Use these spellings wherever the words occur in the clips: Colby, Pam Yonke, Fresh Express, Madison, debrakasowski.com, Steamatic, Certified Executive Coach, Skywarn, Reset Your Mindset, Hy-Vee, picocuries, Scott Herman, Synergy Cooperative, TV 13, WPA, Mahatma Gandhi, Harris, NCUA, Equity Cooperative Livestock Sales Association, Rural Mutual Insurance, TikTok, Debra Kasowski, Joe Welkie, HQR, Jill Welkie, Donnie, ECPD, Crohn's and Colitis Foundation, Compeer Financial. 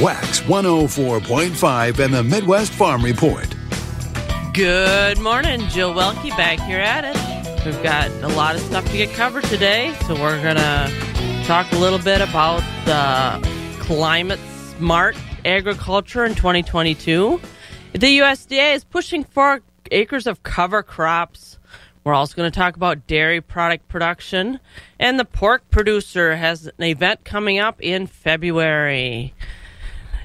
Wax 104.5 and the Midwest Farm Report. Good morning, Jill Welkie back here at it. We've got a lot of stuff to get covered today, so we're going to talk a little bit about the climate smart agriculture in 2022. The USDA is pushing for acres of cover crops. We're also going to talk about dairy product production. And the pork producer has an event coming up in February.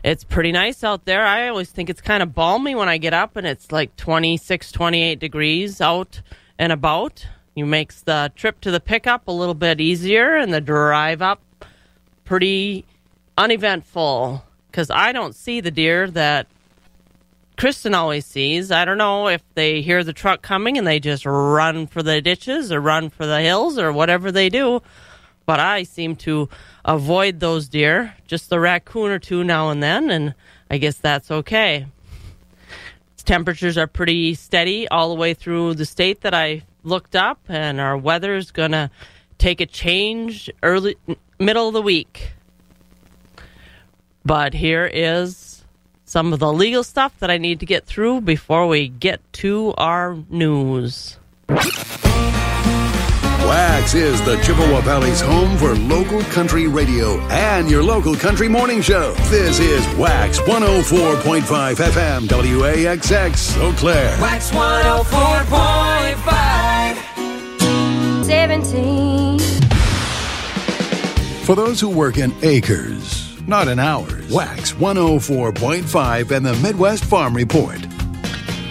It's pretty nice out there. I always think it's kind of balmy when I get up and it's like 26, 28 degrees out and about. It makes the trip to the pickup a little bit easier and the drive up pretty uneventful because I don't see the deer that Kristen always sees. I don't know if they hear the truck coming and they just run for the ditches or run for the hills or whatever they do. But I seem to avoid those deer, just the raccoon or two now and then, and I guess that's okay. Temperatures are pretty steady all the way through the state that I looked up, and our weather is going to take a change early, middle of the week. But here is some of the legal stuff that I need to get through before we get to our news. Wax is the Chippewa Valley's home for local country radio and your local country morning show. This is Wax 104.5 FM WAXX Eau Claire. Wax 104.5 17. For those who work in acres, not in hours. Wax 104.5 and the Midwest Farm Report.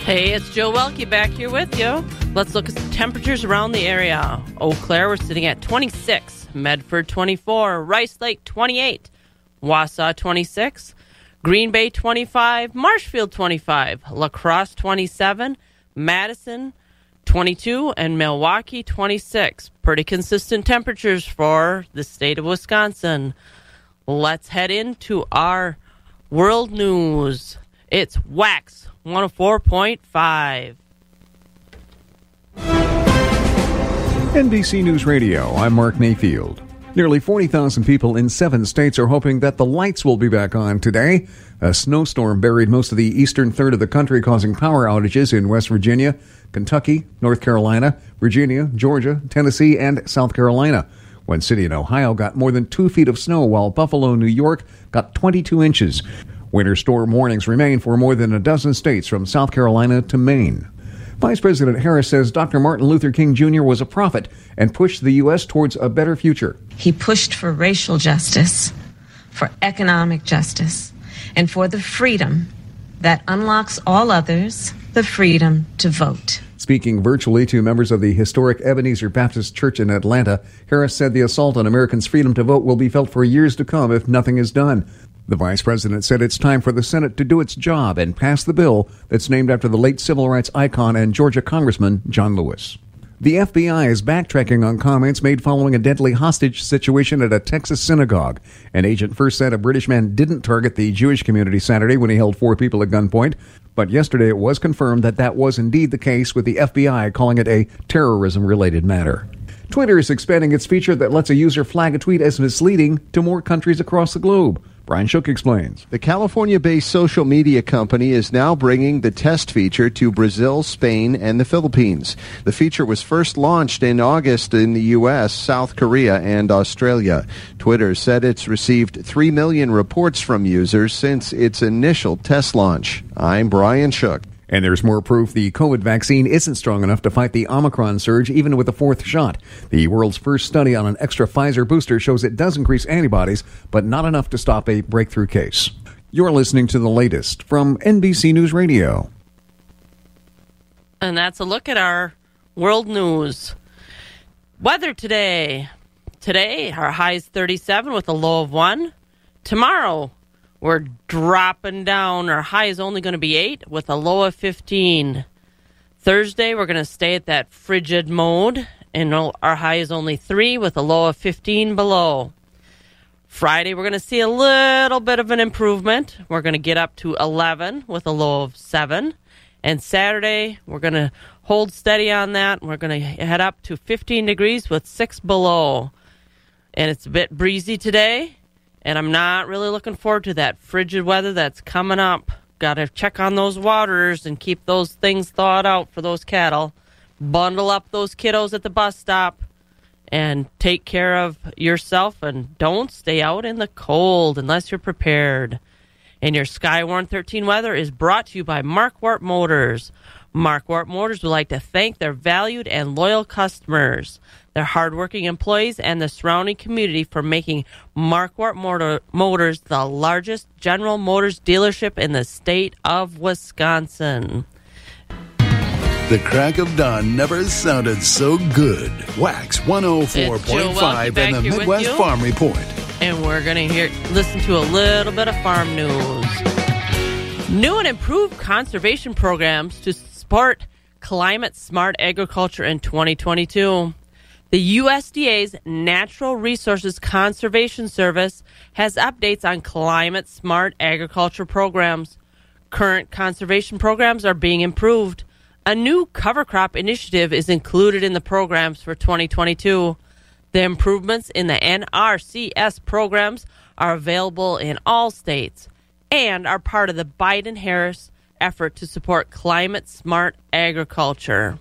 Hey, it's Joe Welkie back here with you. Let's look at the temperatures around the area. Eau Claire, we're sitting at 26. Medford, 24. Rice Lake, 28. Wausau, 26. Green Bay, 25. Marshfield, 25. La Crosse, 27. Madison, 22. And Milwaukee, 26. Pretty consistent temperatures for the state of Wisconsin. Let's head into our world news. It's Wax 104.5. NBC News Radio, I'm Mark Mayfield. Nearly 40,000 people in 7 states are hoping that the lights will be back on today. A snowstorm buried most of the eastern third of the country, causing power outages in West Virginia, Kentucky, North Carolina, Virginia, Georgia, Tennessee, and South Carolina. One city in Ohio got more than 2 feet of snow, while Buffalo, New York, got 22 inches. Winter storm warnings remain for more than a dozen states from South Carolina to Maine. Vice President Harris says Dr. Martin Luther King Jr. was a prophet and pushed the U.S. towards a better future. He pushed for racial justice, for economic justice, and for the freedom that unlocks all others, the freedom to vote. Speaking virtually to members of the historic Ebenezer Baptist Church in Atlanta, Harris said the assault on Americans' freedom to vote will be felt for years to come if nothing is done. The vice president said it's time for the Senate to do its job and pass the bill that's named after the late civil rights icon and Georgia Congressman John Lewis. The FBI is backtracking on comments made following a deadly hostage situation at a Texas synagogue. An agent first said a British man didn't target the Jewish community Saturday when he held 4 people at gunpoint. But yesterday it was confirmed that that was indeed the case, with the FBI calling it a terrorism-related matter. Twitter is expanding its feature that lets a user flag a tweet as misleading to more countries across the globe. Brian Shook explains. The California-based social media company is now bringing the test feature to Brazil, Spain, and the Philippines. The feature was first launched in August in the U.S., South Korea, and Australia. Twitter said it's received 3 million reports from users since its initial test launch. I'm Brian Shook. And there's more proof the COVID vaccine isn't strong enough to fight the Omicron surge, even with a 4th shot. The world's first study on an extra Pfizer booster shows it does increase antibodies, but not enough to stop a breakthrough case. You're listening to the latest from NBC News Radio. And that's a look at our world news. Weather today. Today, our high is 37 with a low of 1. Tomorrow, we're dropping down. Our high is only going to be 8 with a low of 15. Thursday, we're going to stay at that frigid mode, and our high is only 3 with a low of 15 below. Friday, we're going to see a little bit of an improvement. We're going to get up to 11 with a low of 7. And Saturday, we're going to hold steady on that. We're going to head up to 15 degrees with 6 below. And it's a bit breezy today. And I'm not really looking forward to that frigid weather that's coming up. Got to check on those waters and keep those things thawed out for those cattle. Bundle up those kiddos at the bus stop and take care of yourself, and don't stay out in the cold unless you're prepared. And your Skywarn 13 weather is brought to you by Markwart Motors. Markwart Motors would like to thank their valued and loyal customers, their hardworking employees, and the surrounding community for making Markwart Motors the largest General Motors dealership in the state of Wisconsin. The crack of dawn never sounded so good. Wax 104.5 and the Midwest Farm Report. And we're going to listen to a little bit of farm news. New and improved conservation programs to support climate-smart agriculture in 2022. The USDA's Natural Resources Conservation Service has updates on climate-smart agriculture programs. Current conservation programs are being improved. A new cover crop initiative is included in the programs for 2022. The improvements in the NRCS programs are available in all states and are part of the Biden-Harris effort to support climate-smart agriculture.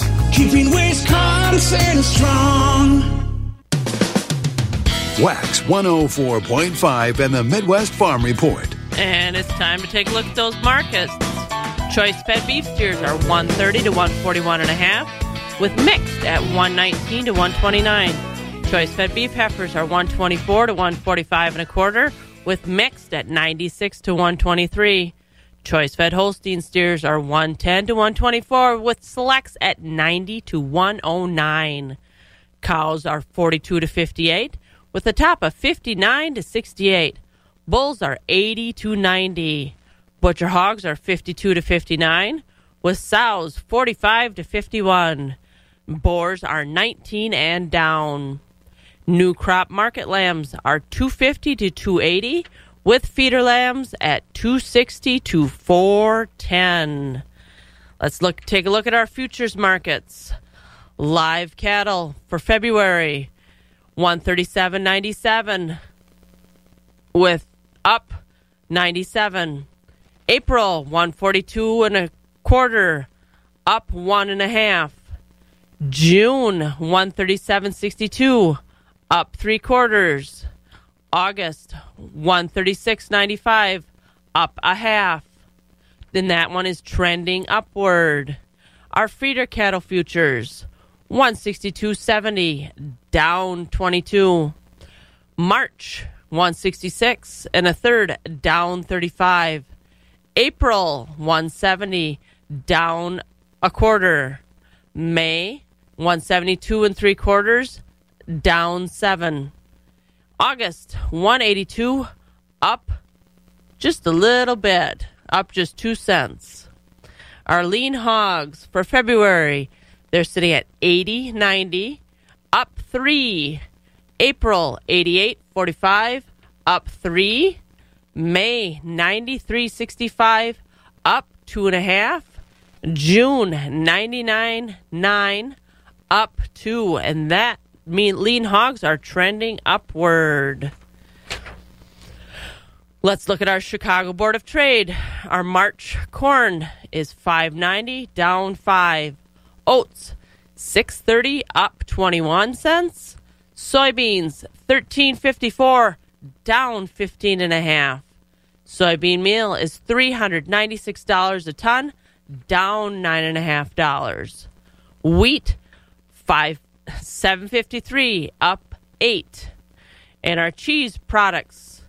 keeping Wisconsin strong. Wax 104.5 and the Midwest Farm Report. And it's time to take a look at those markets. Choice fed beef steers are 130 to 141 and a half, with mixed at 119 to 129. Choice fed beef heifers are 124 to 145 and a quarter, with mixed at 96 to 123. Choice fed Holstein steers are 110 to 124, with selects at 90 to 109. Cows are 42 to 58. With a top of 59 to 68. Bulls are 80 to 90. Butcher hogs are 52 to 59, with sows 45 to 51. Boars are 19 and down. New crop market lambs are 250 to 280, with feeder lambs at 260 to 410. Let's take a look at our futures markets. Live cattle for February. 137.97 with up 97. April 142 and a quarter, up 1.5. June 137.62, up 3/4. August 136.95, up 1/2. Then that one is trending upward. Our feeder cattle futures. 162.70, down 22. March, 166 and a third, down 35. April, 170, down 1/4. May, 172 and 3/4, down 7. August, 182, up just a little bit, up just 2 cents. Our lean hogs for February, they're sitting at 80.90, up 3. April 88.45, up 3. May 93.65, up 2.5. June 99.9, up 2. And that means lean hogs are trending upward. Let's look at our Chicago Board of Trade. Our March corn is 5.90, down 5. Oats, 6.30, up 21 cents. Soybeans, 13.54, down 15.5. Soybean meal is $396 a ton, down $9.5. Wheat, 7.53, up 8. And our cheese products,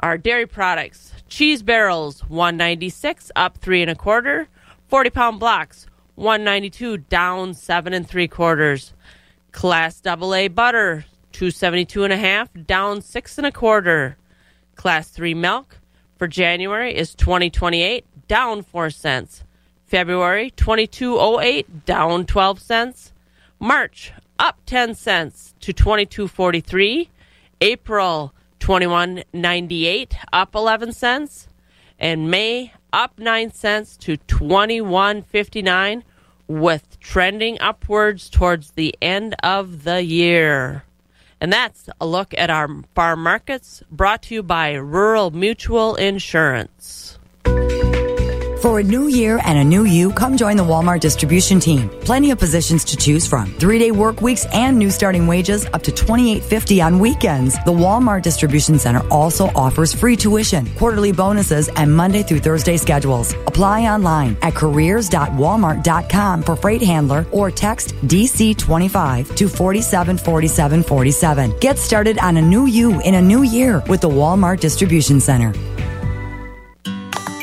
our dairy products, cheese barrels, 196, up 3.25. 40-pound blocks, 192, down 7.75. Class AA butter, 272 and a half, down 6.25. Class 3 milk for January is $20.28, down 4 cents. February, $22.08, down 12 cents. March, up 10 cents to $22.43. April, $21.98, up 11 cents. And May, up 9 cents to $21.59, with trending upwards towards the end of the year. And that's a look at our farm markets, brought to you by Rural Mutual Insurance. For a new year and a new you, come join the Walmart distribution team. Plenty of positions to choose from. 3-day work weeks and new starting wages up to $28.50 on weekends. The Walmart Distribution Center also offers free tuition, quarterly bonuses, and Monday through Thursday schedules. Apply online at careers.walmart.com for freight handler or text DC25 to 474747. Get started on a new you in a new year with the Walmart Distribution Center.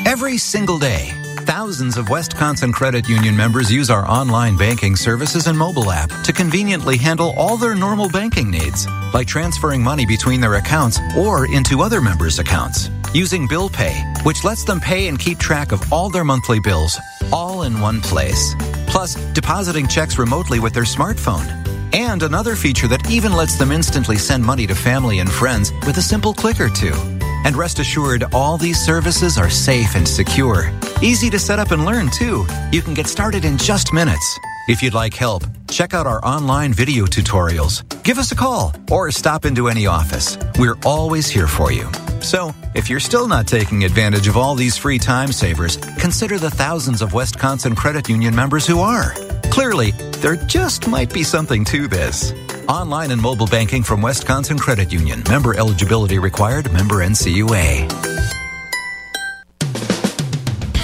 Every single day, thousands of Wisconsin Credit Union members use our online banking services and mobile app to conveniently handle all their normal banking needs, like transferring money between their accounts or into other members' accounts, using bill pay, which lets them pay and keep track of all their monthly bills, all in one place, plus depositing checks remotely with their smartphone, and another feature that even lets them instantly send money to family and friends with a simple click or two. And rest assured, all these services are safe and secure. Easy to set up and learn, too. You can get started in just minutes. If you'd like help, check out our online video tutorials. Give us a call or stop into any office. We're always here for you. So, if you're still not taking advantage of all these free time savers, consider the thousands of Wisconsin Credit Union members who are. Clearly, there just might be something to this. Online and mobile banking from Wisconsin Credit Union. Member eligibility required. Member NCUA.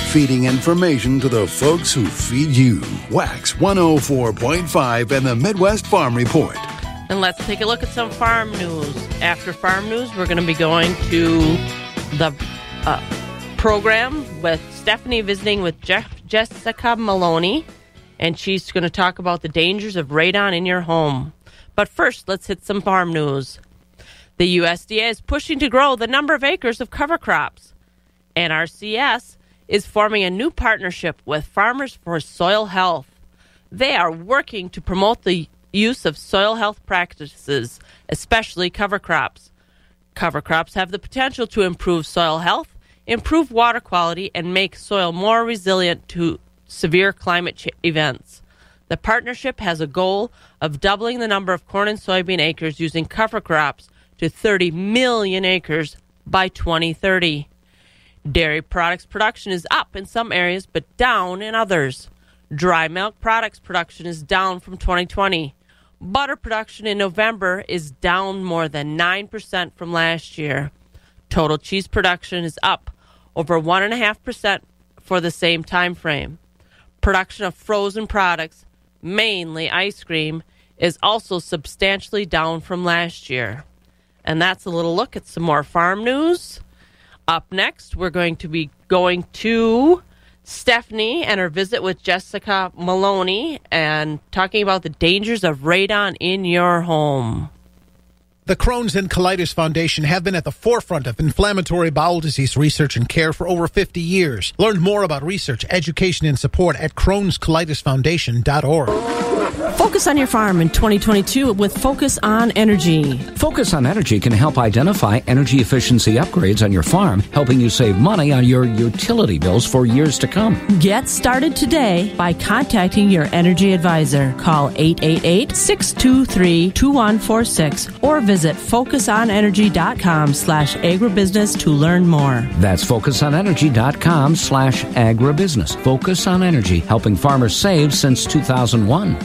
Feeding information to the folks who feed you. Wax 104.5 and the Midwest Farm Report. And let's take a look at some farm news. After farm news, we're going to be going to the program with Stephanie visiting with Jessica Maloney. And she's going to talk about the dangers of radon in your home. But first, let's hit some farm news. The USDA is pushing to grow the number of acres of cover crops. NRCS is forming a new partnership with Farmers for Soil Health. They are working to promote the use of soil health practices, especially cover crops. Cover crops have the potential to improve soil health, improve water quality, and make soil more resilient to severe climate events. The partnership has a goal of doubling the number of corn and soybean acres using cover crops to 30 million acres by 2030. Dairy products production is up in some areas but down in others. Dry milk products production is down from 2020. Butter production in November is down more than 9% from last year. Total cheese production is up over 1.5% for the same time frame. Production of frozen products, mainly ice cream, is also substantially down from last year. And that's a little look at some more farm news. Up next, we're going to be going to Stephanie and her visit with Jessica Maloney and talking about the dangers of radon in your home. The Crohn's and Colitis Foundation have been at the forefront of inflammatory bowel disease research and care for over 50 years. Learn more about research, education, and support at Crohn'sColitisFoundation.org. Focus on your farm in 2022 with Focus on Energy. Focus on Energy can help identify energy efficiency upgrades on your farm, helping you save money on your utility bills for years to come. Get started today by contacting your energy advisor. Call 888-623-2146 or visit focusonenergy.com/agribusiness to learn more. That's focusonenergy.com/agribusiness. Focus on Energy, helping farmers save since 2001.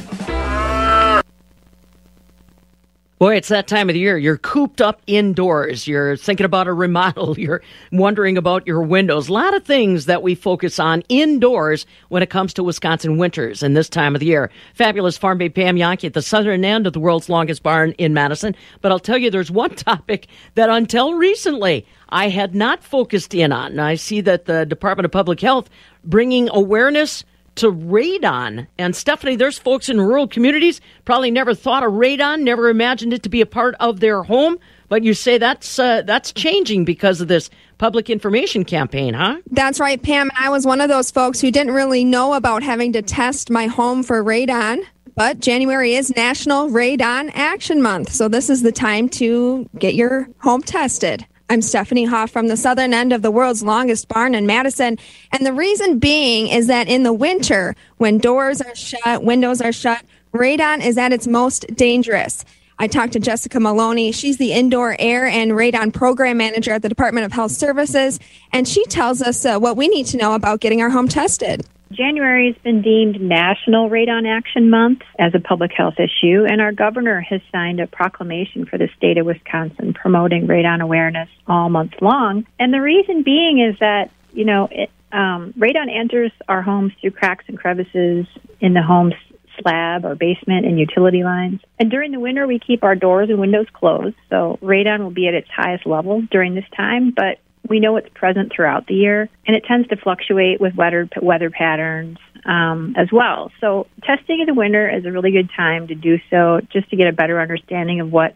Boy, it's that time of the year. You're cooped up indoors. You're thinking about a remodel. You're wondering about your windows. A lot of things that we focus on indoors when it comes to Wisconsin winters and this time of the year. Fabulous farm babe Pam Yonke at the southern end of the world's longest barn in Madison. But I'll tell you, there's one topic that until recently I had not focused in on. And I see that the Department of Public Health bringing awareness to radon. And Stephanie, there's folks in rural communities probably never thought of radon, never imagined it to be a part of their home, But you say that's changing because of this public information campaign, huh? That's right, Pam. I was one of those folks who didn't really know about having to test my home for radon. But January is National Radon Action Month, so this is the time to get your home tested. I'm Stephanie Hoff from the southern end of the world's longest barn in Madison. And the reason being is that in the winter, when doors are shut, windows are shut, radon is at its most dangerous. I talked to Jessica Maloney. She's the Indoor Air and Radon Program Manager at the Department of Health Services. And she tells us what we need to know about getting our home tested. January has been deemed National Radon Action Month as a public health issue, and our governor has signed a proclamation for the state of Wisconsin promoting radon awareness all month long. And the reason being is that, you know, radon enters our homes through cracks and crevices in the home's slab or basement and utility lines. And during the winter, we keep our doors and windows closed, so radon will be at its highest level during this time, but we know it's present throughout the year, and it tends to fluctuate with weather patterns as well. So testing in the winter is a really good time to do so, just to get a better understanding of what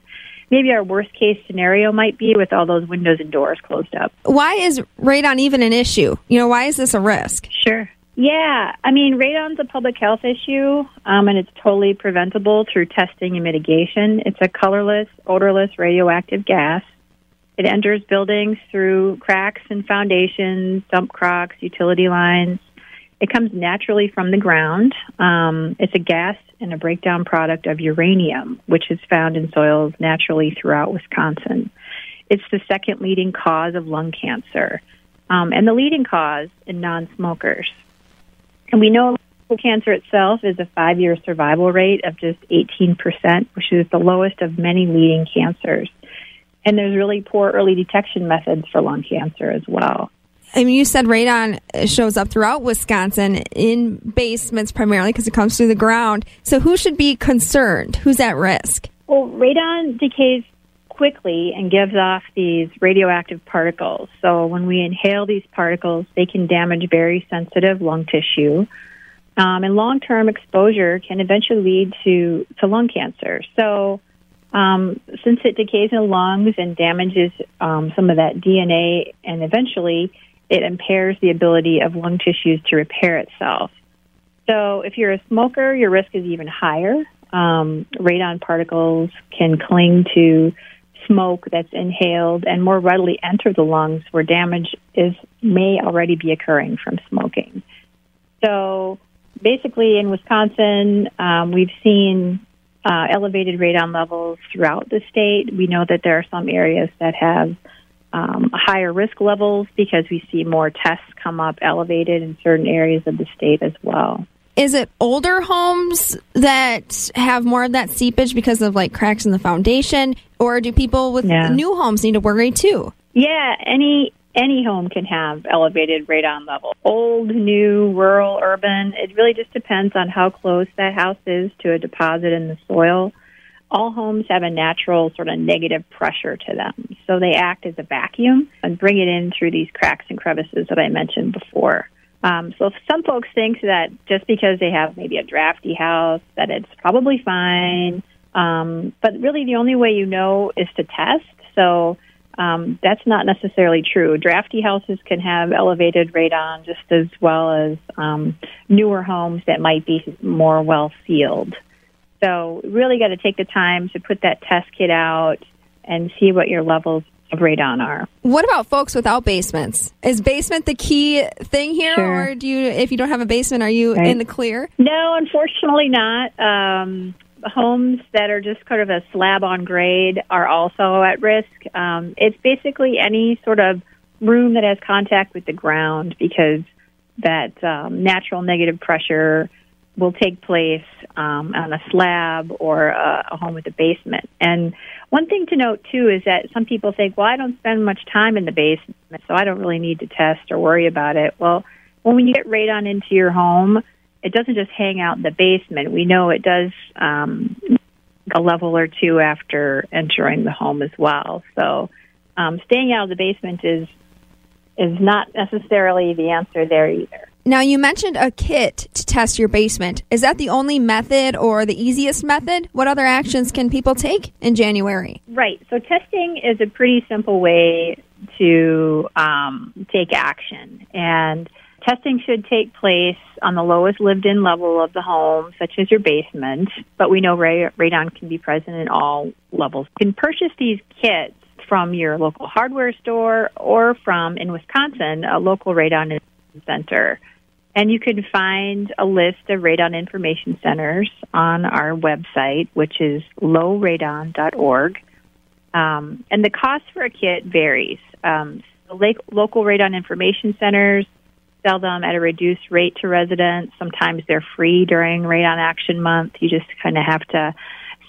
maybe our worst-case scenario might be with all those windows and doors closed up. Why is radon even an issue? You know, why is this a risk? Sure. Yeah, I mean, radon's a public health issue, and it's totally preventable through testing and mitigation. It's a colorless, odorless, radioactive gas. It enters buildings through cracks and foundations, dump cracks, utility lines. It comes naturally from the ground. It's a gas and a breakdown product of uranium, which is found in soils naturally throughout Wisconsin. It's the second leading cause of lung cancer, and the leading cause in non-smokers. And we know lung cancer itself is a 5-year survival rate of just 18%, which is the lowest of many leading cancers. And there's really poor early detection methods for lung cancer as well. I mean, you said radon shows up throughout Wisconsin in basements primarily because it comes through the ground. So who should be concerned? Who's at risk? Well, radon decays quickly and gives off these radioactive particles. So when we inhale these particles, they can damage very sensitive lung tissue. And long-term exposure can eventually lead to lung cancer. So since it decays in the lungs and damages some of that DNA, and eventually it impairs the ability of lung tissues to repair itself. So if you're a smoker, your risk is even higher. Radon particles can cling to smoke that's inhaled and more readily enter the lungs where damage may already be occurring from smoking. So basically in Wisconsin, we've seen elevated radon levels throughout the state. We know that there are some areas that have higher risk levels because we see more tests come up elevated in certain areas of the state as well. Is it older homes that have more of that seepage because of like cracks in the foundation, or do people with new homes need to worry too? Yeah, any home can have elevated radon levels. Old, new, rural, urban, it really just depends on how close that house is to a deposit in the soil. All homes have a natural sort of negative pressure to them, so they act as a vacuum and bring it in through these cracks and crevices that I mentioned before. So some folks think that just because they have maybe a drafty house that it's probably fine, but really the only way you know is to test. So that's not necessarily true. Drafty houses can have elevated radon just as well as newer homes that might be more well-sealed. So really got to take the time to put that test kit out and see what your levels of radon are. What about folks without basements? Is basement the key thing here? Sure. Or if you don't have a basement, are you in the clear? No, unfortunately not. Homes that are just kind of a slab on grade are also at risk. It's basically any sort of room that has contact with the ground because that natural negative pressure will take place on a slab or a home with a basement. And one thing to note, too, is that some people think, well, I don't spend much time in the basement, so I don't really need to test or worry about it. Well, when you get radon into your home, it doesn't just hang out in the basement. We know it does a level or two after entering the home as well. So staying out of the basement is is not necessarily the answer there either. Now, you mentioned a kit to test your basement. Is that the only method or the easiest method? What other actions can people take in January? Right. So testing is a pretty simple way to take action. And testing should take place on the lowest lived-in level of the home, such as your basement. But we know radon can be present in all levels. You can purchase these kits from your local hardware store or from, in Wisconsin, a local radon center. And you can find a list of radon information centers on our website, which is lowradon.org. And the cost for a kit varies. Local radon information centers sell them at a reduced rate to residents. Sometimes they're free during Radon Action Month. You just kind of have to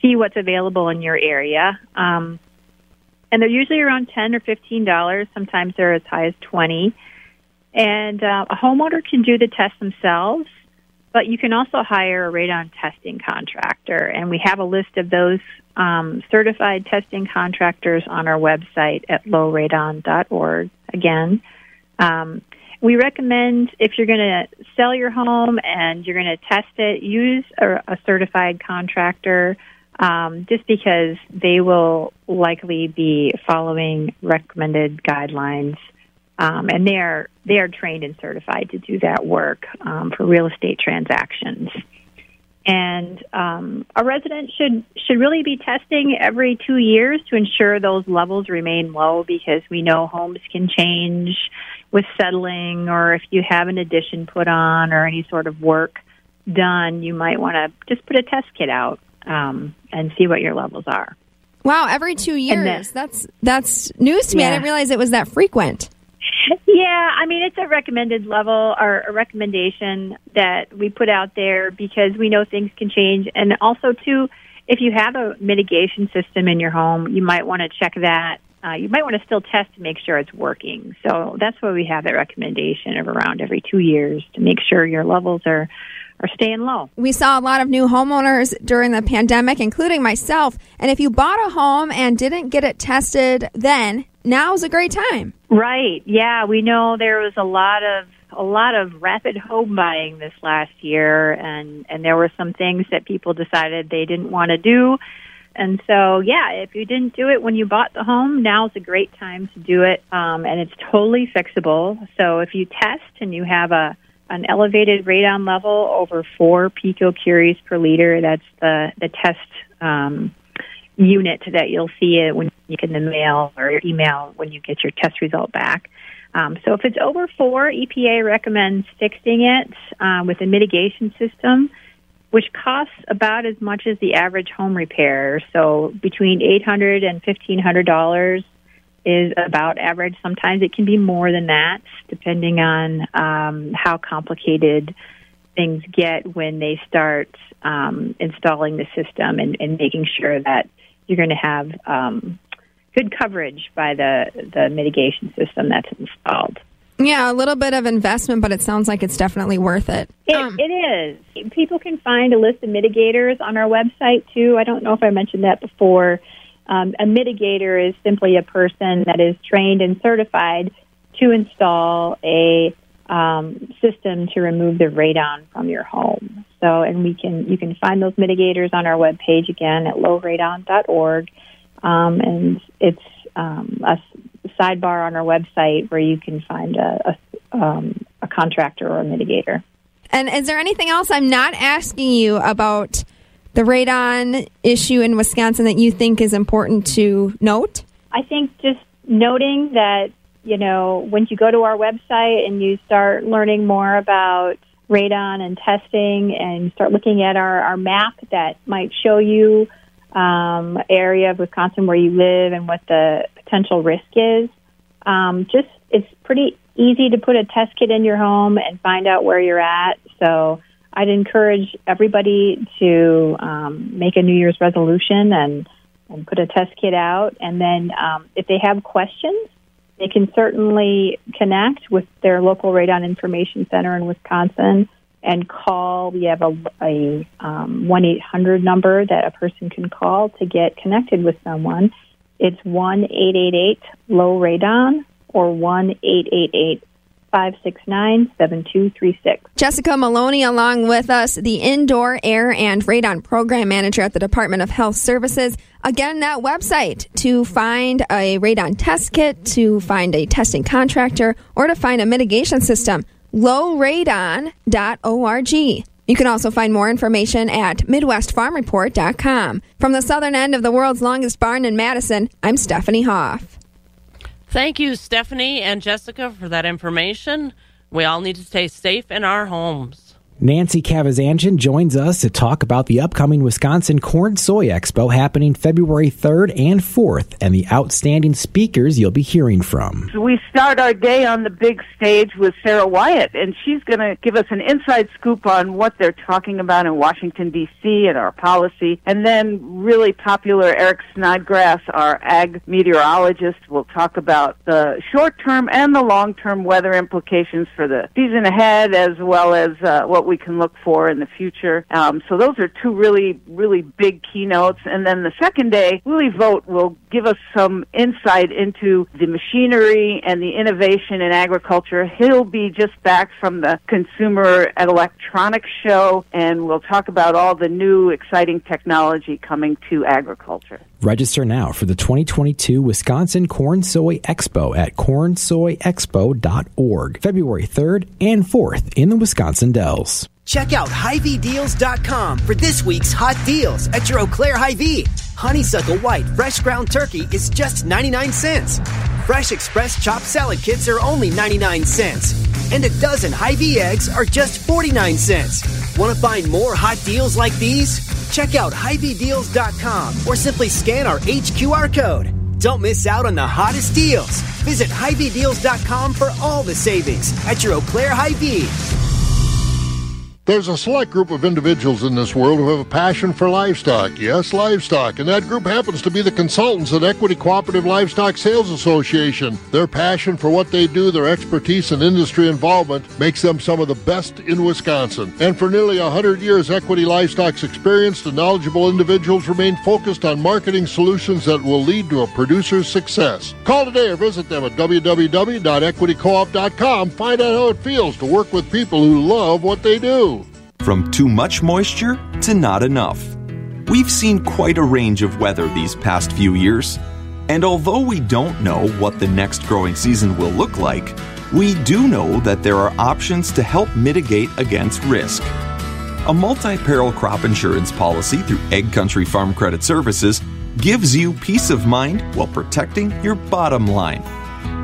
see what's available in your area. And they're usually around $10 or $15. Sometimes they're as high as $20. And a homeowner can do the test themselves, but you can also hire a radon testing contractor. And we have a list of those certified testing contractors on our website at lowradon.org. Again, we recommend if you're going to sell your home and you're going to test it, use a certified contractor just because they will likely be following recommended guidelines. And they are trained and certified to do that work for real estate transactions. And a resident should really be testing every 2 years to ensure those levels remain low, because we know homes can change with settling, or if you have an addition put on or any sort of work done, you might want to just put a test kit out and see what your levels are. Wow, every 2 years. That's news to me. Yeah. I didn't realize it was that frequent. Yeah, I mean, it's a recommended level or a recommendation that we put out there because we know things can change. And also, too, if you have a mitigation system in your home, you might want to check that. You might want to still test to make sure it's working. So that's why we have that recommendation of around every 2 years to make sure your levels are staying low. We saw a lot of new homeowners during the pandemic, including myself. And if you bought a home and didn't get it tested then, now's a great time. Right. Yeah, we know there was a lot of rapid home buying this last year, and there were some things that people decided they didn't want to do. And so, yeah, if you didn't do it when you bought the home, now's a great time to do it, and it's totally fixable. So if you test and you have an elevated radon level over 4 picocuries per liter, that's the test unit that you'll see it when you get in the mail or your email when you get your test result back. So if it's over 4, EPA recommends fixing it with a mitigation system, which costs about as much as the average home repair. So between $800 and $1,500 is about average. Sometimes it can be more than that, depending on how complicated things get when they start installing the system and making sure that you're going to have good coverage by the mitigation system that's installed. Yeah, a little bit of investment, but it sounds like it's definitely worth it. It is. People can find a list of mitigators on our website, too. I don't know if I mentioned that before. A mitigator is simply a person that is trained and certified to install a system to remove the radon from your home. So, and you can find those mitigators on our webpage again at lowradon.org, and it's a sidebar on our website where you can find a contractor or a mitigator. And is there anything else I'm not asking you about the radon issue in Wisconsin that you think is important to note? I think just noting that, you know, when you go to our website and you start learning more about radon and testing and start looking at our map that might show you area of Wisconsin where you live and what the potential risk is, just it's pretty easy to put a test kit in your home and find out where you're at. So I'd encourage everybody to make a New Year's resolution and put a test kit out. And then if they have questions, they can certainly connect with their local Radon Information Center in Wisconsin and call. We have a 1-800 number that a person can call to get connected with someone. It's 1-888-LOW-RADON or 1-888-569-7236. Jessica Maloney along with us, the Indoor Air and Radon Program Manager at the Department of Health Services. Again, that website to find a radon test kit, to find a testing contractor, or to find a mitigation system, lowradon.org. You can also find more information at MidwestFarmReport.com. From the southern end of the world's longest barn in Madison, I'm Stephanie Hoff. Thank you, Stephanie and Jessica, for that information. We all need to stay safe in our homes. Nancy Cavazanjan joins us to talk about the upcoming Wisconsin Corn Soy Expo happening February 3rd and 4th and the outstanding speakers you'll be hearing from. We start our day on the big stage with Sarah Wyatt, and she's going to give us an inside scoop on what they're talking about in Washington, D.C. and our policy. And then really popular Eric Snodgrass, our ag meteorologist, will talk about the short-term and the long-term weather implications for the season ahead, as well as what we can look for in the future. So those are two really, really big keynotes. And then the second day, Willie Vogt will give us some insight into the machinery and the innovation in agriculture. He'll be just back from the Consumer Electronics Show, and we'll talk about all the new exciting technology coming to agriculture. Register now for the 2022 Wisconsin Corn Soy Expo at cornsoyexpo.org, February 3rd and 4th in the Wisconsin Dells. Check out Hy-VeeDeals.com for this week's hot deals at your Eau Claire Hy-Vee. Honeysuckle White fresh ground turkey is just 99 cents. Fresh Express chopped salad kits are only 99 cents. And a dozen Hy-Vee eggs are just 49 cents. Want to find more hot deals like these? Check out Hy-VeeDeals.com or simply scan our HQR code. Don't miss out on the hottest deals. Visit Hy-VeeDeals.com for all the savings at your Eau Claire Hy-Vee. There's a select group of individuals in this world who have a passion for livestock. Yes, livestock. And that group happens to be the consultants at Equity Cooperative Livestock Sales Association. Their passion for what they do, their expertise and industry involvement makes them some of the best in Wisconsin. And for nearly 100 years, Equity Livestock's experienced and knowledgeable individuals remain focused on marketing solutions that will lead to a producer's success. Call today or visit them at www.equitycoop.com. Find out how it feels to work with people who love what they do. From too much moisture to not enough. We've seen quite a range of weather these past few years. And although we don't know what the next growing season will look like, we do know that there are options to help mitigate against risk. A multi-peril crop insurance policy through Egg Country Farm Credit Services gives you peace of mind while protecting your bottom line.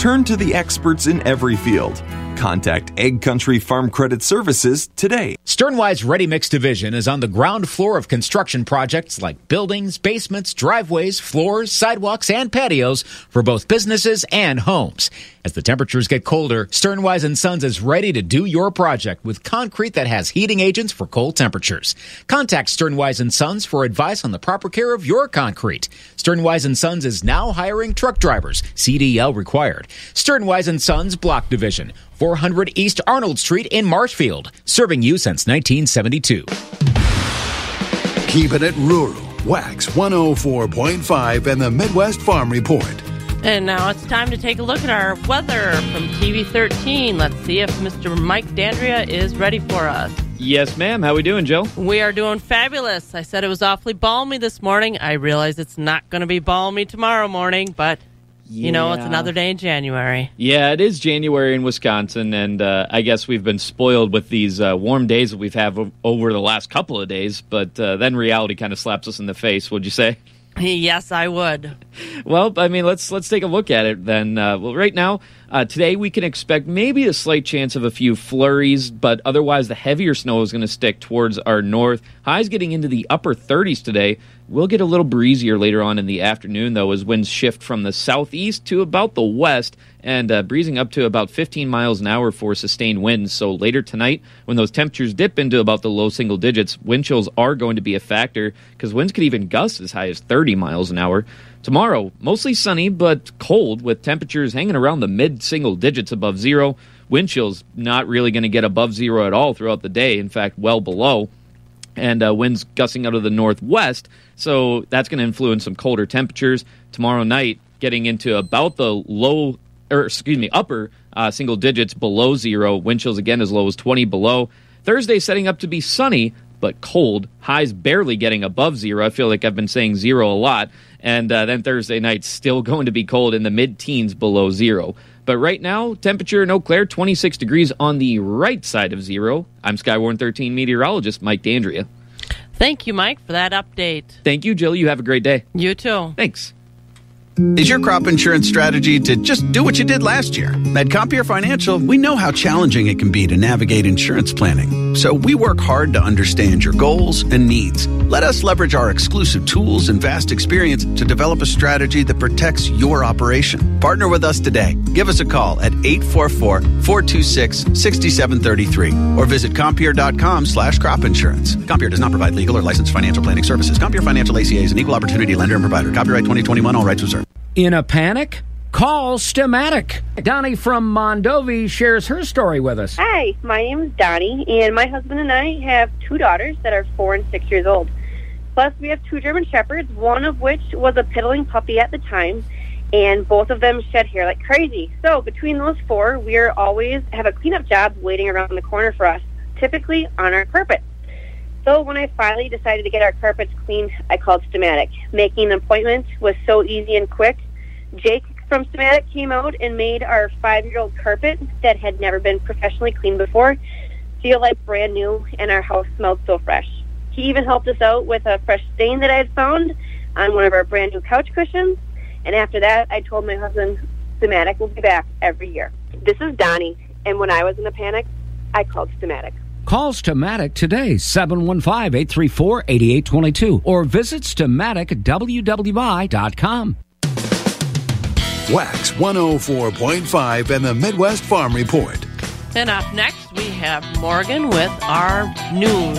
Turn to the experts in every field. Contact Egg Country Farm Credit Services today. Sternwise Ready Mix Division is on the ground floor of construction projects like buildings, basements, driveways, floors, sidewalks, and patios for both businesses and homes. As the temperatures get colder, Sternwise & Sons is ready to do your project with concrete that has heating agents for cold temperatures. Contact Sternwise & Sons for advice on the proper care of your concrete. Sternwise & Sons is now hiring truck drivers, CDL required. Sternwise & Sons Block Division, 400 East Arnold Street in Marshfield, serving you since 1972. Keeping it rural, Wax 104.5 and the Midwest Farm Report. And now it's time to take a look at our weather from TV 13. Let's see if Mr. Mike D'Andrea is ready for us. Yes, ma'am. How we doing, Jill? We are doing fabulous. I said it was awfully balmy this morning. I realize it's not going to be balmy tomorrow morning, but yeah. You know, it's another day in January. Yeah, it is January in Wisconsin, and I guess we've been spoiled with these warm days that we've had over the last couple of days, but then reality kind of slaps us in the face, would you say? Yes, I would. Well, I mean, let's take a look at it then. Well, right now, today we can expect maybe a slight chance of a few flurries, but otherwise the heavier snow is going to stick towards our north. Highs getting into the upper 30s today. We'll get a little breezier later on in the afternoon, though, as winds shift from the southeast to about the west and breezing up to about 15 miles an hour for sustained winds. So later tonight, when those temperatures dip into about the low single digits, wind chills are going to be a factor because winds could even gust as high as 30 miles an hour. Tomorrow, mostly sunny but cold with temperatures hanging around the mid-single digits above zero. Wind chills not really going to get above zero at all throughout the day. In fact, well below. And winds gusting out of the northwest, so that's going to influence some colder temperatures. Tomorrow night, getting into about the low upper single digits below zero. Wind chills again as low as 20 below. Thursday setting up to be sunny but cold. Highs barely getting above zero. I feel like I've been saying zero a lot. And then Thursday night still going to be cold in the mid-teens below zero. But right now, temperature in Eau Claire, 26 degrees on the right side of zero. I'm Skywarn 13 meteorologist Mike D'Andrea. Thank you, Mike, for that update. Thank you, Jill. You have a great day. You too. Thanks. Is your crop insurance strategy to just do what you did last year? At Compeer Financial, we know how challenging it can be to navigate insurance planning. So we work hard to understand your goals and needs. Let us leverage our exclusive tools and vast experience to develop a strategy that protects your operation. Partner with us today. Give us a call at 844-426-6733 or visit Compeer.com/crop insurance. Compeer does not provide legal or licensed financial planning services. Compeer Financial ACA is an equal opportunity lender and provider. Copyright 2021. All rights reserved. In a panic? Call Steamatic. Donnie from Mondovi shares her story with us. Hi, my name is Donnie, and my husband and I have two daughters that are 4 and 6 years old. Plus, we have two German Shepherds, one of which was a piddling puppy at the time, and both of them shed hair like crazy. So between those four, we are always have a cleanup job waiting around the corner for us, typically on our carpets. So when I finally decided to get our carpets cleaned, I called Steamatic. Making an appointment was so easy and quick. Jake from Steamatic came out and made our 5-year-old carpet that had never been professionally cleaned before feel like brand new, and our house smelled so fresh. He even helped us out with a fresh stain that I had found on one of our brand new couch cushions. And after that, I told my husband, Steamatic will be back every year. This is Donnie, and when I was in a panic, I called Steamatic. Call Steamatic today, 715-834-8822, or visit SteamaticWWI.com. Wax 104.5 and the Midwest Farm Report. And up next, we have Morgan with our news.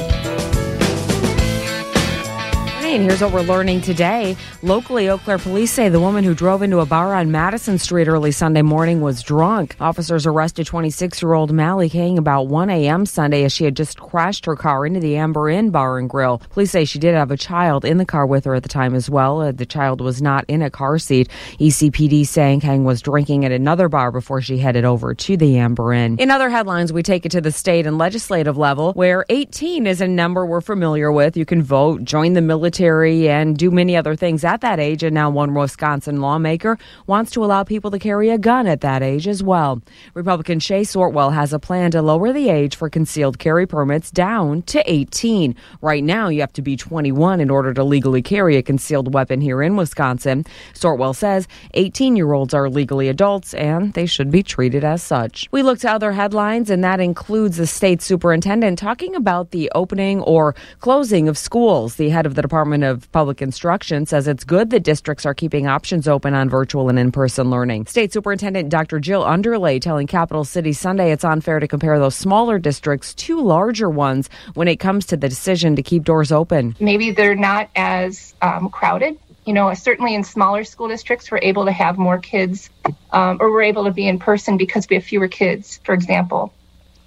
And here's what we're learning today. Locally, Eau Claire police say the woman who drove into a bar on Madison Street early Sunday morning was drunk. Officers arrested 26-year-old Mally King about 1 a.m. Sunday as she had just crashed her car into the Amber Inn Bar and Grill. Police say she did have a child in the car with her at the time as well. The child was not in a car seat. ECPD saying King was drinking at another bar before she headed over to the Amber Inn. In other headlines, we take it to the state and legislative level, where 18 is a number we're familiar with. You can vote, join the military, and do many other things at that age, and now one Wisconsin lawmaker wants to allow people to carry a gun at that age as well. Republican Shea Sortwell has a plan to lower the age for concealed carry permits down to 18. Right now, you have to be 21 in order to legally carry a concealed weapon here in Wisconsin. Sortwell says 18-year-olds are legally adults, and they should be treated as such. We look to other headlines, and that includes the state superintendent talking about the opening or closing of schools. The head of the Department of Public Instruction says it's good that districts are keeping options open on virtual and in-person learning. State Superintendent Dr. Jill Underlay telling Capital City Sunday it's unfair to compare those smaller districts to larger ones when it comes to the decision to keep doors open. Maybe they're not as crowded. You know, certainly in smaller school districts, we're able to have more kids or we're able to be in person because we have fewer kids, for example,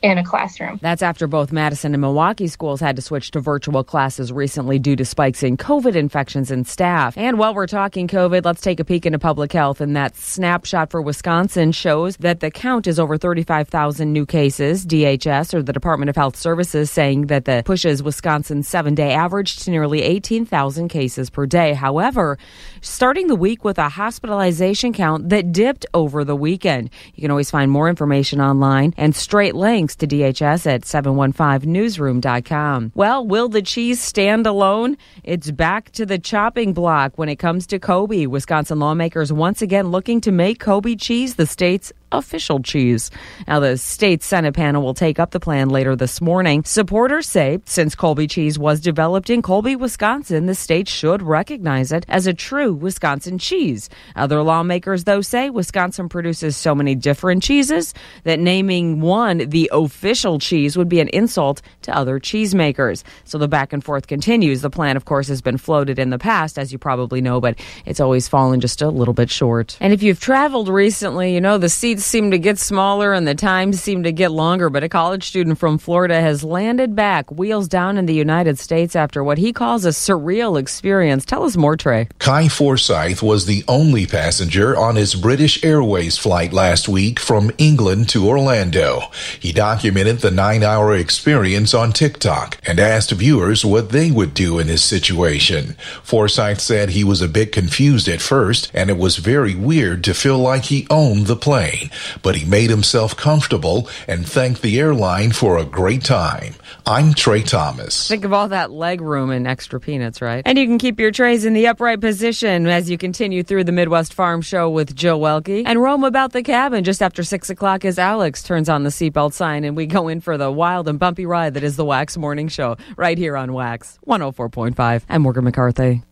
in a classroom. That's after both Madison and Milwaukee schools had to switch to virtual classes recently due to spikes in COVID infections and staff. And while we're talking COVID, let's take a peek into public health. And that snapshot for Wisconsin shows that the count is over 35,000 new cases. DHS, or the Department of Health Services, saying that the pushes Wisconsin's 7-day average to nearly 18,000 cases per day. However, starting the week with a hospitalization count that dipped over the weekend. You can always find more information online and straight links to DHS at 715newsroom.com. Well, will the cheese stand alone? It's back to the chopping block when it comes to Colby. Wisconsin lawmakers once again looking to make Colby cheese the state's official cheese. Now, the state Senate panel will take up the plan later this morning. Supporters say since Colby cheese was developed in Colby, Wisconsin, the state should recognize it as a true Wisconsin cheese. Other lawmakers, though, say Wisconsin produces so many different cheeses that naming one the official cheese would be an insult to other cheesemakers. So the back and forth continues. The plan, of course, has been floated in the past, as you probably know, but it's always fallen just a little bit short. And if you've traveled recently, you know the streets seem to get smaller and the times seem to get longer, but a college student from Florida has landed back, wheels down in the United States after what he calls a surreal experience. Tell us more, Trey. Kai Forsyth was the only passenger on his British Airways flight last week from England to Orlando. He documented the 9-hour experience on TikTok and asked viewers what they would do in his situation. Forsyth said he was a bit confused at first, and it was very weird to feel like he owned the plane, but he made himself comfortable and thanked the airline for a great time. I'm Trey Thomas. Think of all that leg room and extra peanuts, right? And you can keep your trays in the upright position as you continue through the Midwest Farm Show with Jill Welkie. And roam about the cabin just after 6 o'clock as Alex turns on the seatbelt sign and we go in for the wild and bumpy ride that is the Wax Morning Show right here on Wax 104.5. I'm Morgan McCarthy.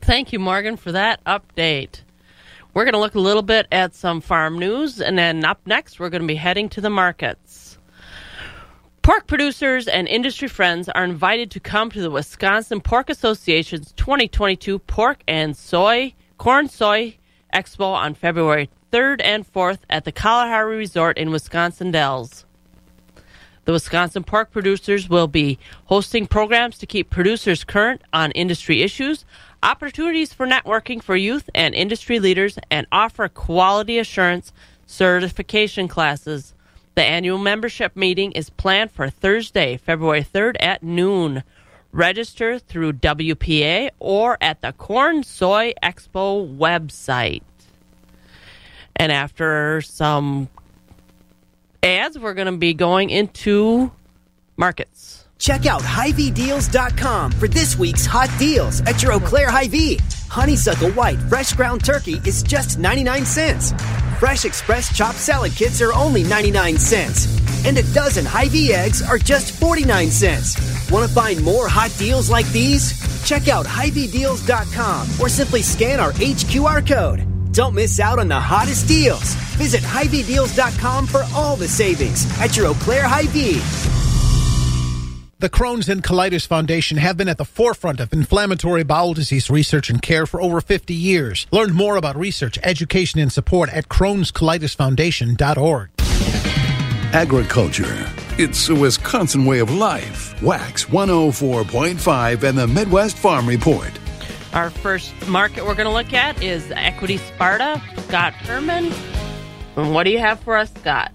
Thank you, Morgan, for that update. We're going to look a little bit at some farm news, and then up next, we're going to be heading to the markets. Pork producers and industry friends are invited to come to the Wisconsin Pork Association's 2022 Pork and Corn Soy Expo on February 3rd and 4th at the Kalahari Resort in Wisconsin Dells. The Wisconsin pork producers will be hosting programs to keep producers current on industry issues, opportunities for networking for youth and industry leaders, and offer quality assurance certification classes. The annual membership meeting is planned for Thursday, February 3rd at noon. Register through WPA or at the Corn Soy Expo website. And after some ads, we're going to be going into markets. Check out HyVeeDeals.com for this week's hot deals at your Eau Claire Hy-Vee. Honeysuckle White fresh ground turkey is just 99 cents. Fresh Express chopped salad kits are only 99 cents. And a dozen Hy-Vee eggs are just 49 cents. Want to find more hot deals like these? Check out HyVeeDeals.com or simply scan our HQR code. Don't miss out on the hottest deals. Visit HyVeeDeals.com for all the savings at your Eau Claire Hy-Vee. The Crohn's and Colitis Foundation have been at the forefront of inflammatory bowel disease research and care for over 50 years. Learn more about research, education, and support at crohnscolitisfoundation.org. Agriculture. It's a Wisconsin way of life. Wax 104.5 and the Midwest Farm Report. Our first market we're going to look at is Equity Sparta, Scott Herman. And what do you have for us, Scott?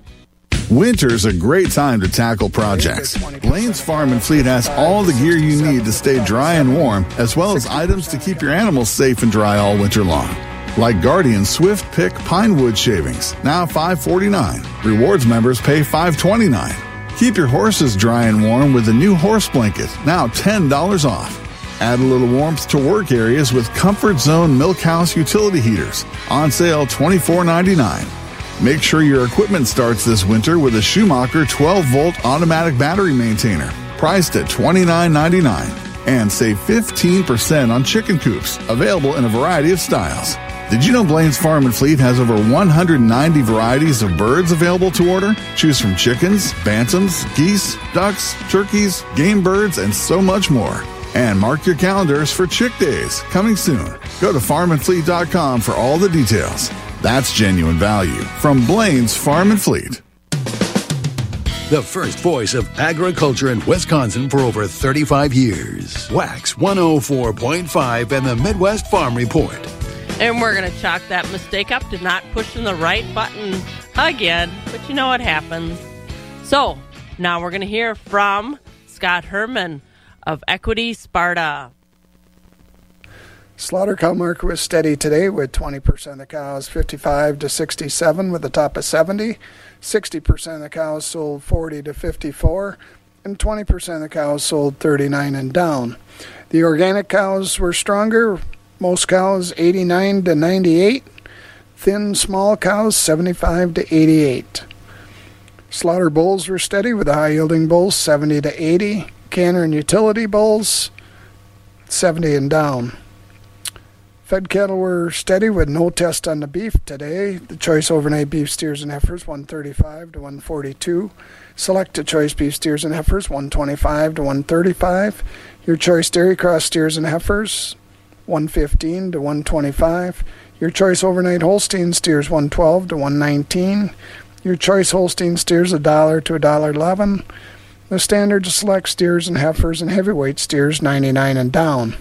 Winter's a great time to tackle projects. Blaine's Farm and Fleet has all the gear you need to stay dry and warm, as well as items to keep your animals safe and dry all winter long. Like Guardian Swift Pick Pine Wood Shavings, now $5.49. Rewards members pay $5.29. Keep your horses dry and warm with the new horse blanket, now $10 off. Add a little warmth to work areas with Comfort Zone Milk House Utility Heaters, on sale $24.99. Make sure your equipment starts this winter with a Schumacher 12-volt automatic battery maintainer, priced at $29.99. And save 15% on chicken coops, available in a variety of styles. Did you know Blaine's Farm and Fleet has over 190 varieties of birds available to order? Choose from chickens, bantams, geese, ducks, turkeys, game birds, and so much more. And mark your calendars for Chick Days, coming soon. Go to farmandfleet.com for all the details. That's genuine value from Blaine's Farm and Fleet. The first voice of agriculture in Wisconsin for over 35 years. Wax 104.5 and the Midwest Farm Report. And we're going to chalk that mistake up to not pushing the right button again. But you know what happens. So now we're going to hear from Scott Herman of Equity Sparta. Slaughter cow market was steady today with 20% of the cows 55 to 67 with a top of 70, 60% of the cows sold 40 to 54, and 20% of the cows sold 39 and down. The organic cows were stronger, most cows 89 to 98, thin small cows 75 to 88. Slaughter bulls were steady with the high yielding bulls 70 to 80, canner and utility bulls 70 and down. Fed cattle were steady with no test on the beef today. The choice overnight beef steers and heifers 135 to 142. Select to choice beef steers and heifers 125 to 135. Your choice dairy cross steers and heifers 115 to 125. Your Choice Overnight Holstein steers $1.12 to $1.19. Your Choice Holstein steers $1 to $1.11. The standard select steers and heifers and heavyweight steers $99 and down.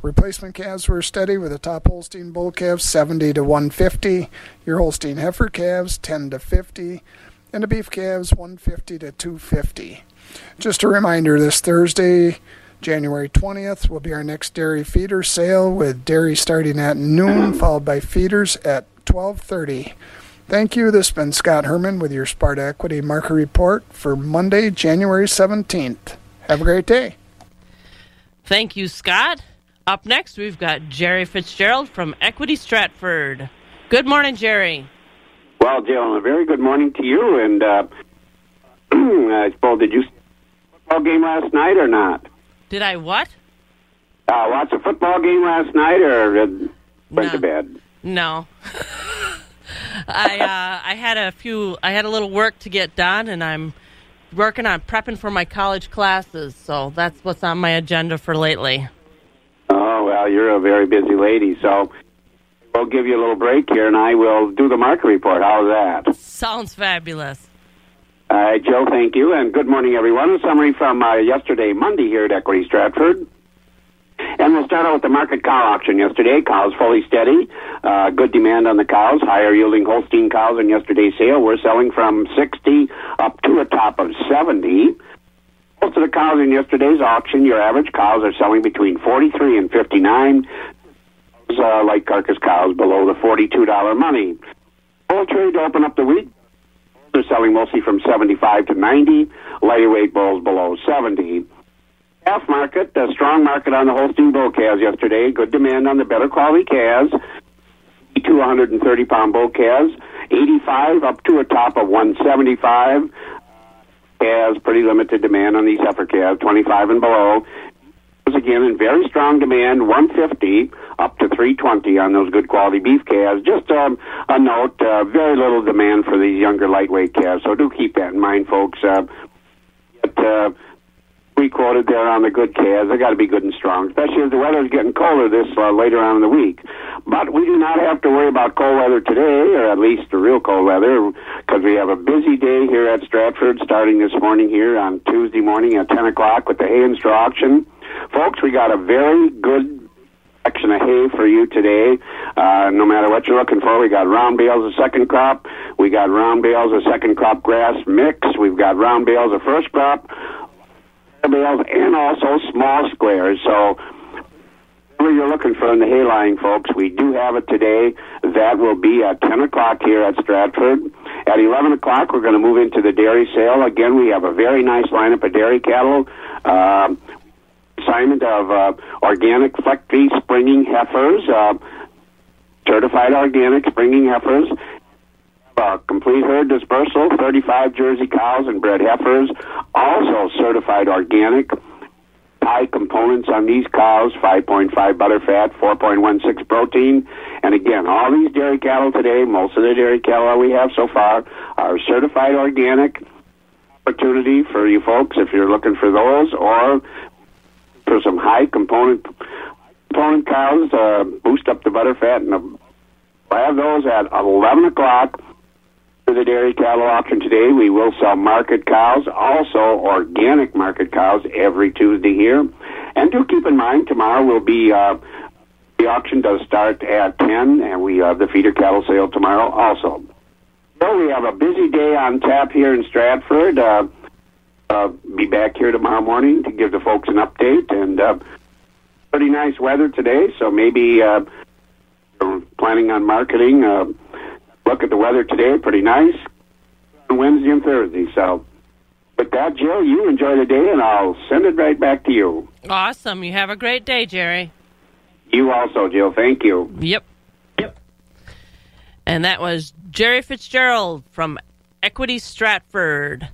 Replacement calves were steady with the top Holstein bull calves $70 to $150, your Holstein heifer calves $10 to $50, and the beef calves $150 to $250. Just a reminder, this Thursday, January 20th, will be our next dairy feeder sale, with dairy starting at noon, followed by feeders at 12:30. Thank you. This has been Scott Herman with your Sparta Equity Market Report for Monday, January 17th. Have a great day. Thank you, Scott. Up next, we've got Jerry Fitzgerald from Equity Stratford. Good morning, Jerry. Well, Jill, a very good morning to you. And I suppose, did you see the football game last night or not? Did I what? Watch a football game last night or went to bed? No. I had a little work to get done, and I'm working on prepping for my college classes, so that's what's on my agenda for lately. Oh, well, you're a very busy lady, so we'll give you a little break here, and I will do the market report. How's that? Sounds fabulous. All right, Joe, thank you, and good morning, everyone. A summary from yesterday, Monday, here at Equity Stratford. And we'll start out with the market cow auction yesterday. Cows fully steady. Good demand on the cows. Higher yielding Holstein cows in yesterday's sale were selling from 60 up to a top of 70. Most of the cows in yesterday's auction, your average cows are selling between 43 and 59. Light carcass cows below the $42 money. Poultry to open up the week, they're selling mostly from 75 to 90. Lighter weight bulls below 70. Calf market, a strong market on the Holstein bull calves yesterday. Good demand on the better quality calves. 230-pound bull calves, 85 up to a top of 175. Calves, pretty limited demand on these heifer calves, 25 and below. Again, in very strong demand, 150 up to 320 on those good quality beef calves. Just a note, very little demand for these younger lightweight calves, so do keep that in mind, folks. We quoted there on the good calves. They've got to be good and strong, especially as the weather's getting colder this later on in the week. But we do not have to worry about cold weather today, or at least the real cold weather, because we have a busy day here at Stratford starting this morning here on Tuesday morning at 10 o'clock with the hay and straw auction. Folks, we got a very good section of hay for you today. No matter what you're looking for, we got round bales of second crop. We got round bales of second crop grass mix. We've got round bales of first crop, bales, and also small squares. So whatever you're looking for in the hay line, folks, we do have it today. That will be at 10 o'clock here at Stratford. At 11 o'clock, we're going to move into the dairy sale. Again, we have a very nice lineup of dairy cattle. Assignment of organic fleck-free springing heifers, certified organic springing heifers. Complete herd dispersal, 35 Jersey cows and bred heifers, also certified organic. High components on these cows, 5.5 butter fat, 4.16 protein. And again, all these dairy cattle today, most of the dairy cattle we have so far, are certified organic. Opportunity for you folks if you're looking for those, or for some high component cows, boost up the butter fat. And we'll have those at 11 o'clock. The dairy cattle auction today, we will sell market cows, also organic market cows, every Tuesday here. And do keep in mind, tomorrow will be the auction does start at 10, and we have the feeder cattle sale tomorrow also. So we have a busy day on tap here in Stratford. Be back here tomorrow morning to give the folks an update, and pretty nice weather today, so maybe planning on marketing. Look at the weather today, pretty nice, on Wednesday and Thursday. So with that, Jill, you enjoy the day, and I'll send it right back to you. Awesome. You have a great day, Jerry. You also, Jill. Thank you. Yep. And that was Jerry Fitzgerald from Equity Stratford.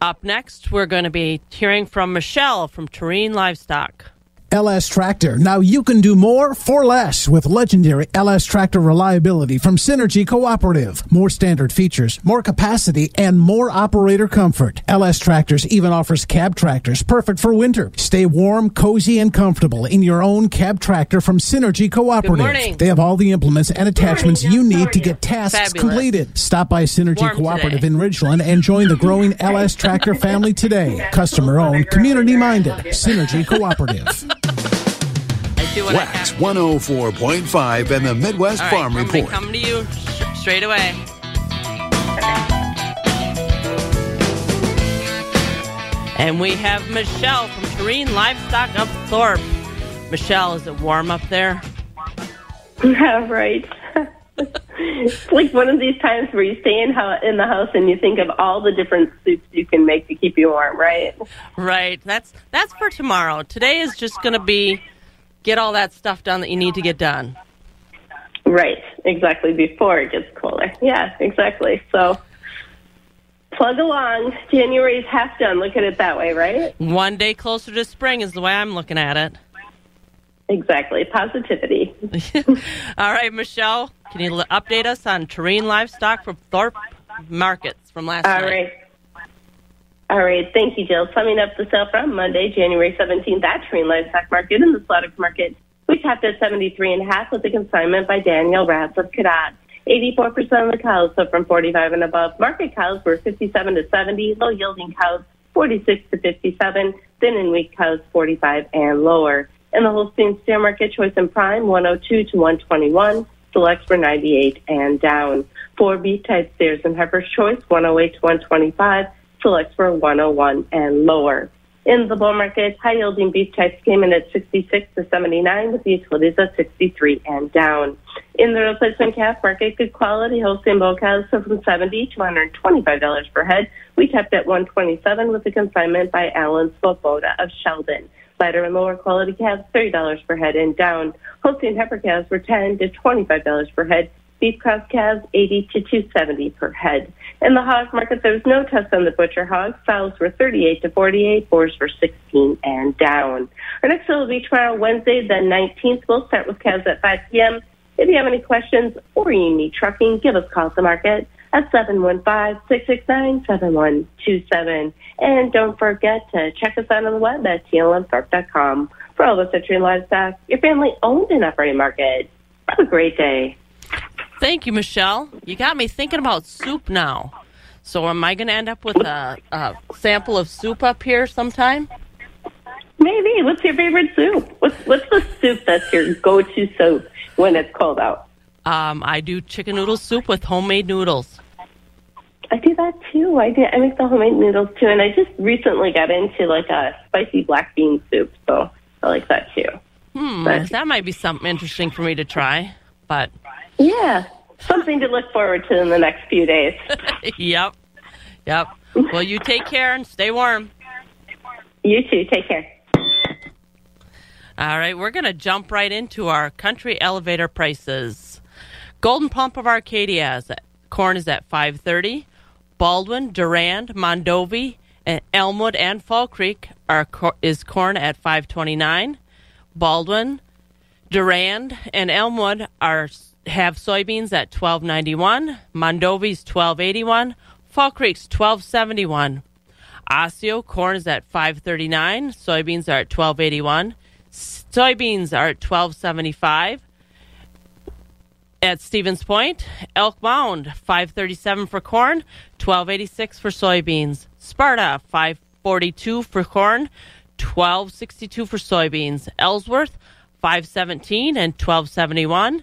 Up next, we're going to be hearing from Michelle from Terrain Livestock. LS Tractor. Now you can do more for less with legendary LS Tractor reliability from Synergy Cooperative. More standard features, more capacity, and more operator comfort. LS Tractors even offers cab tractors perfect for winter. Stay warm, cozy, and comfortable in your own cab tractor from Synergy Cooperative. Good morning. They have all the implements and attachments you need to get tasks completed. Stop by Synergy Cooperative in Ridgeland and join the growing LS Tractor family today. Customer-owned, community-minded, Synergy Cooperative. Wax 104.5 and the Midwest Farm Report. Come to you straight away. And we have Michelle from Terrene Livestock up Thorpe. Michelle, is it warm up there? Yeah, right. It's like one of these times where you stay in the house and you think of all the different soups you can make to keep you warm, right? Right. That's for tomorrow. Today is just going to be get all that stuff done that you need to get done. Right. Exactly. Before it gets cooler. Yeah, exactly. So plug along. January's half done. Look at it that way, right? One day closer to spring is the way I'm looking at it. Exactly. Positivity. All right, Michelle, can you update us on Terrene Livestock from Thorpe Markets from last night? All right. Thank you, Jill. Summing up the sale from Monday, January 17th at Terrene Livestock Market in the Slaughterhouse Market, we capped at 73.5 with a consignment by Daniel Ratz of Cadott. 84% of the cows sold from 45 and above. Market cows were 57 to 70. Low-yielding cows, 46 to 57. Thin and weak cows, 45 and lower. In the Holstein steer market, choice and prime, 102 to 121. Selects were 98 and down. For beef-type steers and heifers, choice, 108 to 125. Selects were 101 and lower. In the bull market, high-yielding beef types came in at 66 to 79, with utilities at 63 and down. In the replacement calf market, good quality Holstein bull cows sold from $70 to $125 per head. We kept at 127 with a consignment by Alan Svoboda of Sheldon. Lighter and lower quality calves, $30 per head and down. Holstein heifer calves were $10 to $25 per head. Beef cross calves, $80 to $270 per head. In the hog market, there was no test on the butcher hogs. Sows were 38 to 48. Boars were 16 and down. Our next sale will be tomorrow, Wednesday, the 19th. We'll start with calves at 5 p.m. If you have any questions or you need trucking, give us a call at the market at 715-669-7127. And don't forget to check us out on the web at tlmthorpe.com. For all the Citrine Livestock, your family-owned and operated market. Have a great day. Thank you, Michelle. You got me thinking about soup now. So am I going to end up with a sample of soup up here sometime? Maybe. What's your favorite soup? What's the soup that's your go-to soup when it's cold out? I do chicken noodle soup with homemade noodles. I do that too. I make the homemade noodles too, and I just recently got into like a spicy black bean soup, so I like that too. That might be something interesting for me to try, but yeah, something to look forward to in the next few days. Yep. Well, you take care and stay warm. You too. Take care. All right, we're going to jump right into our country elevator prices. Golden Pump of Arcadia, corn is at $5.30. Baldwin, Durand, Mondovi, and Elmwood and Fall Creek is corn at $5.29. Baldwin, Durand, and Elmwood have soybeans at $12.91. Mondovi's $12.81. Fall Creek's $12.71. Osseo corn is at $5.39. Soybeans are at $12.81. Soybeans are at $12.75. At Stevens Point, Elk Mound, $5.37 for corn, $12.86 for soybeans. Sparta, $5.42 for corn, $12.62 for soybeans. Ellsworth, $5.17 and $12.71.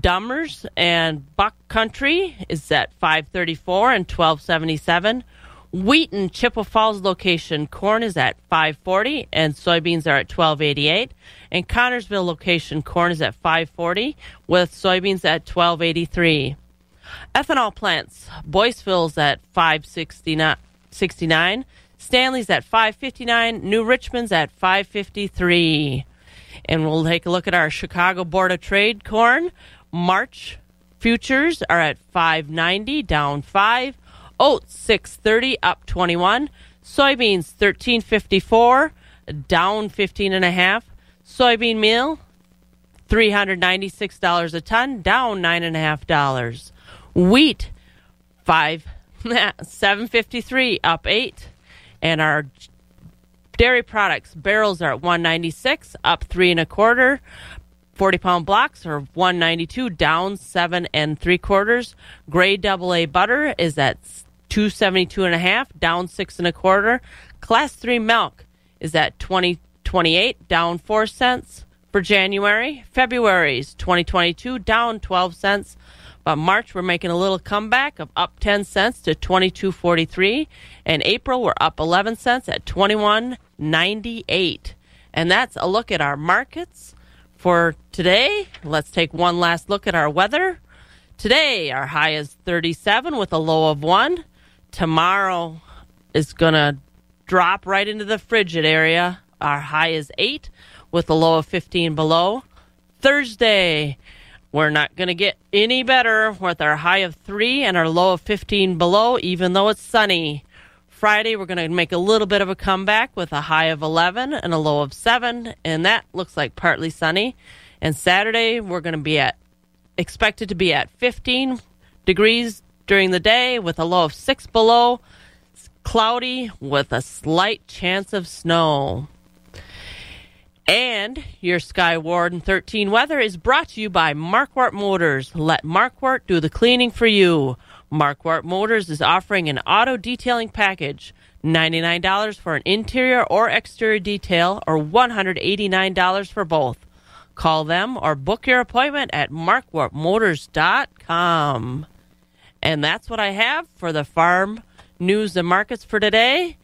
Dummers and Buck Country is at $5.34 and $12.77. Wheaton, Chippewa Falls location, corn is at $5.40 and soybeans are at $12.88. And Connorsville location, corn is at $5.40 with soybeans at $12.83. Ethanol plants, Boyceville's at $5.69. Stanley's at $5.59. New Richmond's at $5.53. And we'll take a look at our Chicago Board of Trade corn. March futures are at $5.90, down 5. Oats, $6.30, up 21. Soybeans, $13.54, down 15.5. Soybean meal, $396 a ton, down $9.50. Wheat, $7.53, up $8. And our dairy products, barrels are at $196, up $3.25. 40-pound blocks are $192, down $7.75. Grade AA butter is at $272.50, down $6.25. Class 3 milk is at $20.28, down 4 cents for January. February's 2022 down 12 cents, but March we're making a little comeback of up 10 cents to $22.43, and April we're up 11 cents at $21.98. And that's a look at our markets for today. Let's take one last look at our weather. Today our high is 37 with a low of 1. Tomorrow is gonna drop right into the frigid area. Our high is 8 with a low of 15 below. Thursday, we're not going to get any better with our high of 3 and our low of 15 below, even though it's sunny. Friday, we're going to make a little bit of a comeback with a high of 11 and a low of 7, and that looks like partly sunny. And Saturday, we're going to be expected to be at 15 degrees during the day with a low of 6 below. It's cloudy with a slight chance of snow. And your Sky Warden 13 weather is brought to you by Markwart Motors. Let Markwart do the cleaning for you. Markwart Motors is offering an auto detailing package, $99 for an interior or exterior detail, or $189 for both. Call them or book your appointment at markwartmotors.com. And that's what I have for the farm news and markets for today.